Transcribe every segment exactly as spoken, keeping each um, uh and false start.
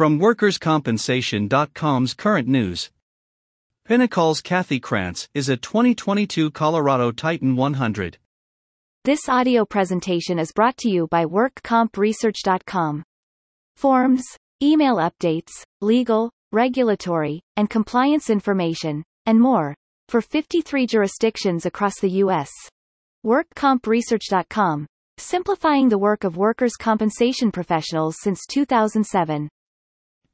From Workers Compensation dot com's current news, Pinnacol's Kathy Kranz is a twenty twenty-two Colorado Titan one hundred. This audio presentation is brought to you by Work Comp Research dot com. Forms, email updates, legal, regulatory, and compliance information, and more, for fifty-three jurisdictions across the U S Work Comp Research dot com, simplifying the work of workers' compensation professionals since two thousand seven.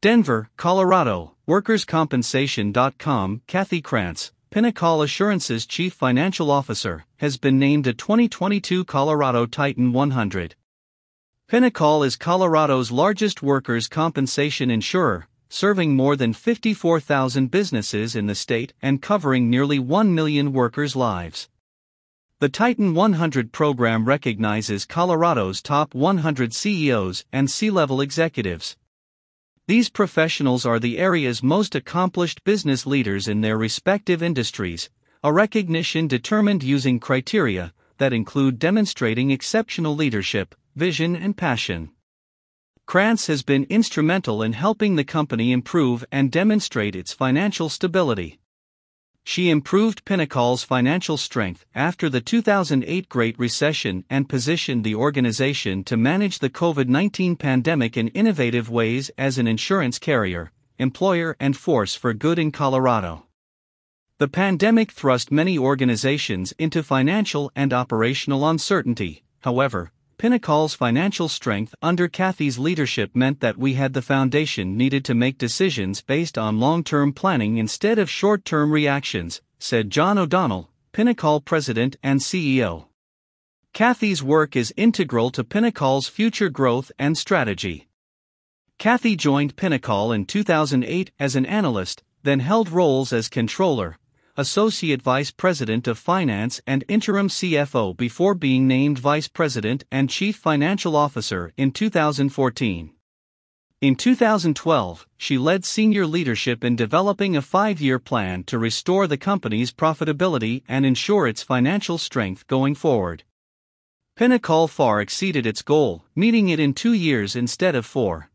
Denver, Colorado, Workers Compensation dot com. Kathy Kranz, Pinnacol Assurance's Chief Financial Officer, has been named a twenty twenty-two Colorado Titan one hundred. Pinnacol is Colorado's largest workers' compensation insurer, serving more than fifty-four thousand businesses in the state and covering nearly one million workers' lives. The Titan one hundred program recognizes Colorado's top one hundred C E Os and C-level executives. These professionals are the area's most accomplished business leaders in their respective industries, a recognition determined using criteria that include demonstrating exceptional leadership, vision, and passion. Kranz has been instrumental in helping the company improve and demonstrate its financial stability. She improved Pinnacol's financial strength after the two thousand eight Great Recession and positioned the organization to manage the COVID nineteen pandemic in innovative ways as an insurance carrier, employer, and force for good in Colorado. The pandemic thrust many organizations into financial and operational uncertainty. However, Pinnacol's financial strength under Kathy's leadership meant that we had the foundation needed to make decisions based on long-term planning instead of short-term reactions, said John O'Donnell, Pinnacol president and C E O. Kathy's work is integral to Pinnacol's future growth and strategy. Kathy joined Pinnacol in two thousand eight as an analyst, then held roles as controller, Associate Vice President of Finance and Interim C F O before being named Vice President and Chief Financial Officer in two thousand fourteen. In two thousand twelve, she led senior leadership in developing a five-year plan to restore the company's profitability and ensure its financial strength going forward. Pinnacol far exceeded its goal, meeting it in two years instead of four.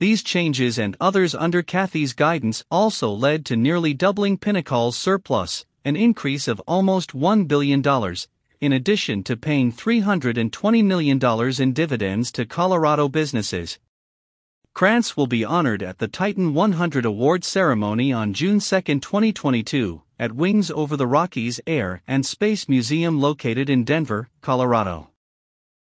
These changes and others under Kathy's guidance also led to nearly doubling Pinnacol's surplus, an increase of almost one billion dollars, in addition to paying three hundred twenty million dollars in dividends to Colorado businesses. Kranz will be honored at the Titan one hundred Award ceremony on June second, twenty twenty-two, at Wings Over the Rockies Air and Space Museum located in Denver, Colorado.